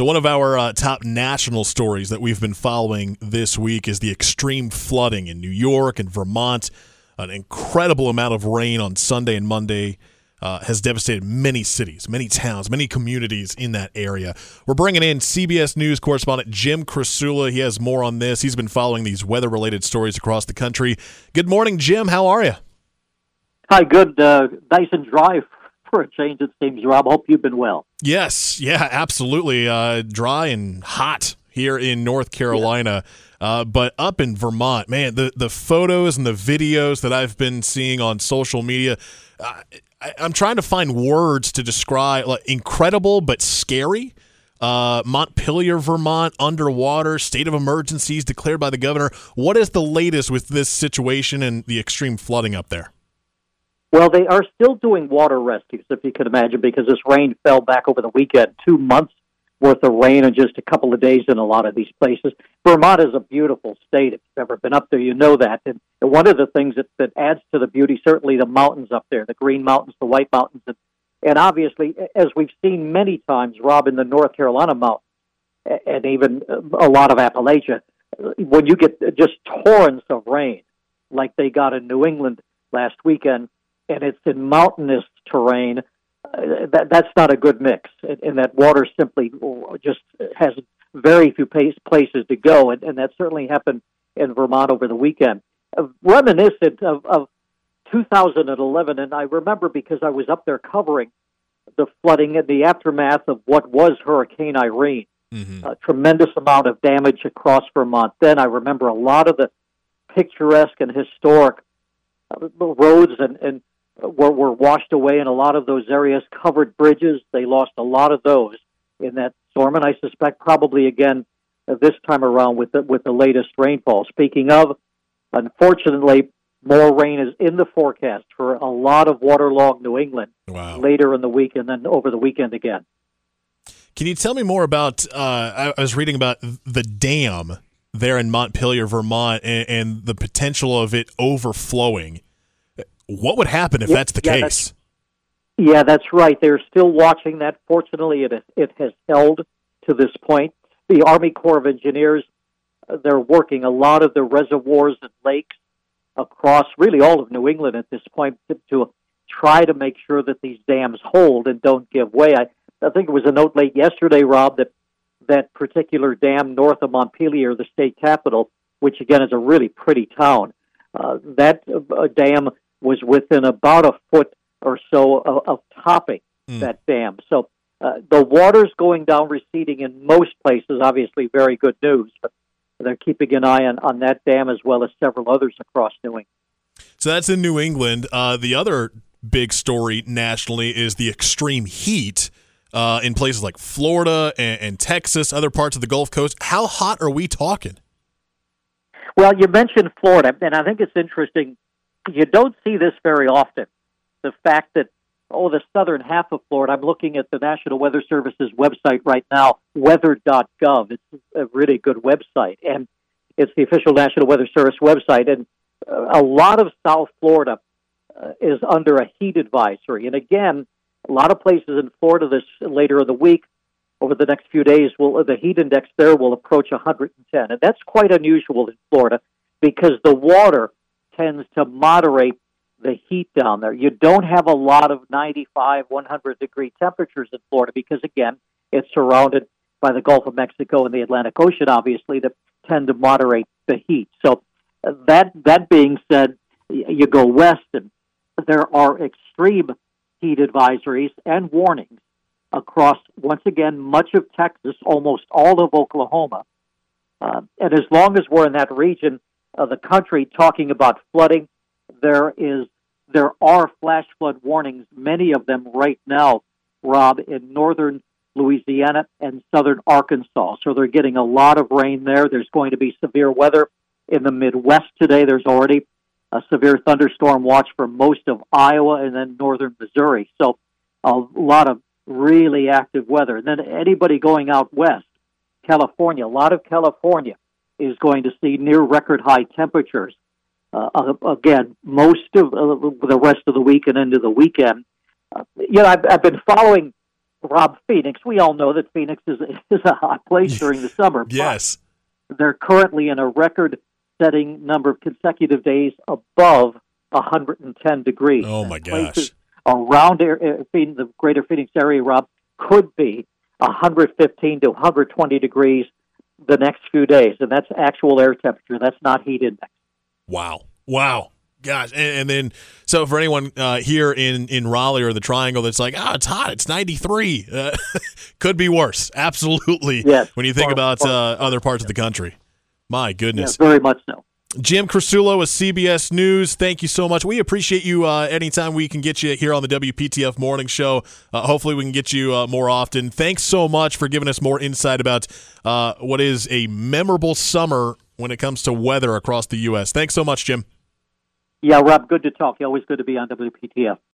So one of our top national stories that we've been following this week is the extreme flooding in New York and Vermont. An incredible amount of rain on Sunday and Monday has devastated many cities, many towns, many communities in that area. We're bringing in CBS News correspondent Jim Krasula. He has more on this. He's been following these weather-related stories across the country. Good morning, Jim. How are you? Hi, good. Nice and dry for a change, it seems, Rob. Hope you've been well. Yes. Yeah, absolutely. Dry and hot here in North Carolina. Yeah. But up in Vermont, man, the photos and the videos that I've been seeing on social media, I'm trying to find words to describe, like, incredible but scary. Montpelier, Vermont, underwater, state of emergencies declared by the governor. What is the latest with this situation and the extreme flooding up there? Well, they are still doing water rescues, if you could imagine, because this rain fell back over the weekend, 2 months worth of rain in just a couple of days in a lot of these places. Vermont is a beautiful state. If you've ever been up there, you know that. And one of the things that adds to the beauty, certainly the mountains up there, the Green Mountains, the White Mountains. And obviously, as we've seen many times, Rob, in the North Carolina mountains, and even a lot of Appalachia, when you get just torrents of rain, like they got in New England last weekend, and it's in mountainous terrain, that's not a good mix, and that water simply just has very few places to go, and that certainly happened in Vermont over the weekend. Reminiscent of 2011, and I remember because I was up there covering the flooding and the aftermath of what was Hurricane Irene, a tremendous amount of damage across Vermont. Then I remember a lot of the picturesque and historic roads and were washed away in a lot of those areas, covered bridges. They lost a lot of those in that storm, and I suspect probably again this time around with the latest rainfall. Speaking of, unfortunately, more rain is in the forecast for a lot of waterlogged New England later in the week and then over the weekend again. Can you tell me more about, I was reading about the dam there in Montpelier, Vermont, and the potential of it overflowing. What would happen if that's the case? That's right. They're still watching that. Fortunately, it has held to this point. The Army Corps of Engineers, they're working a lot of the reservoirs and lakes across really all of New England at this point to try to make sure that these dams hold and don't give way. I think it was a note late yesterday, Rob, that particular dam north of Montpelier, the state capital, which again is a really pretty town, that dam was within about a foot or so of topping that dam. So the water's going down, receding in most places, obviously very good news, but they're keeping an eye on that dam as well as several others across New England. So that's in New England. The other big story nationally is the extreme heat in places like Florida and Texas, other parts of the Gulf Coast. How hot are we talking? Well, you mentioned Florida, and I think it's interesting. You don't see this very often, the fact that, the southern half of Florida, I'm looking at the National Weather Service's website right now, weather.gov. It's a really good website, and it's the official National Weather Service website, and a lot of South Florida is under a heat advisory. And again, a lot of places in Florida later in the week, over the next few days, the heat index there will approach 110, and that's quite unusual in Florida because the water tends to moderate the heat down there. You don't have a lot of 95, 100-degree temperatures in Florida because, again, it's surrounded by the Gulf of Mexico and the Atlantic Ocean, obviously, that tend to moderate the heat. So that being said, you go west, and there are extreme heat advisories and warnings across, once again, much of Texas, almost all of Oklahoma. And as long as we're in that region of the country talking about flooding, there are flash flood warnings, many of them right now, Rob, in northern Louisiana and southern Arkansas. So they're getting a lot of rain there. There's going to be severe weather in the Midwest today. There's already a severe thunderstorm watch for most of Iowa and then northern Missouri. So a lot of really active weather. And then anybody going out west, California, a lot of California is going to see near record high temperatures. Again, most of the rest of the week and into the weekend. I've been following Rob, Phoenix. We all know that Phoenix is a hot place during the summer. Yes. They're currently in a record-setting number of consecutive days above 110 degrees. Oh, my gosh. Around the greater Phoenix area, Rob, could be 115 to 120 degrees the next few days. And that's actual air temperature. That's not heat index. Wow. Gosh, and then so for anyone here in Raleigh or the Triangle that's like, it's hot, it's 93, could be worse. Absolutely, yes, when you think about other parts of the country. My goodness. Yes, very much so. Jim Krasula with CBS News, thank you so much. We appreciate you anytime we can get you here on the WPTF Morning Show. Hopefully we can get you more often. Thanks so much for giving us more insight about what is a memorable summer when it comes to weather across the U.S. Thanks so much, Jim. Yeah, Rob, good to talk. Always good to be on WPTF.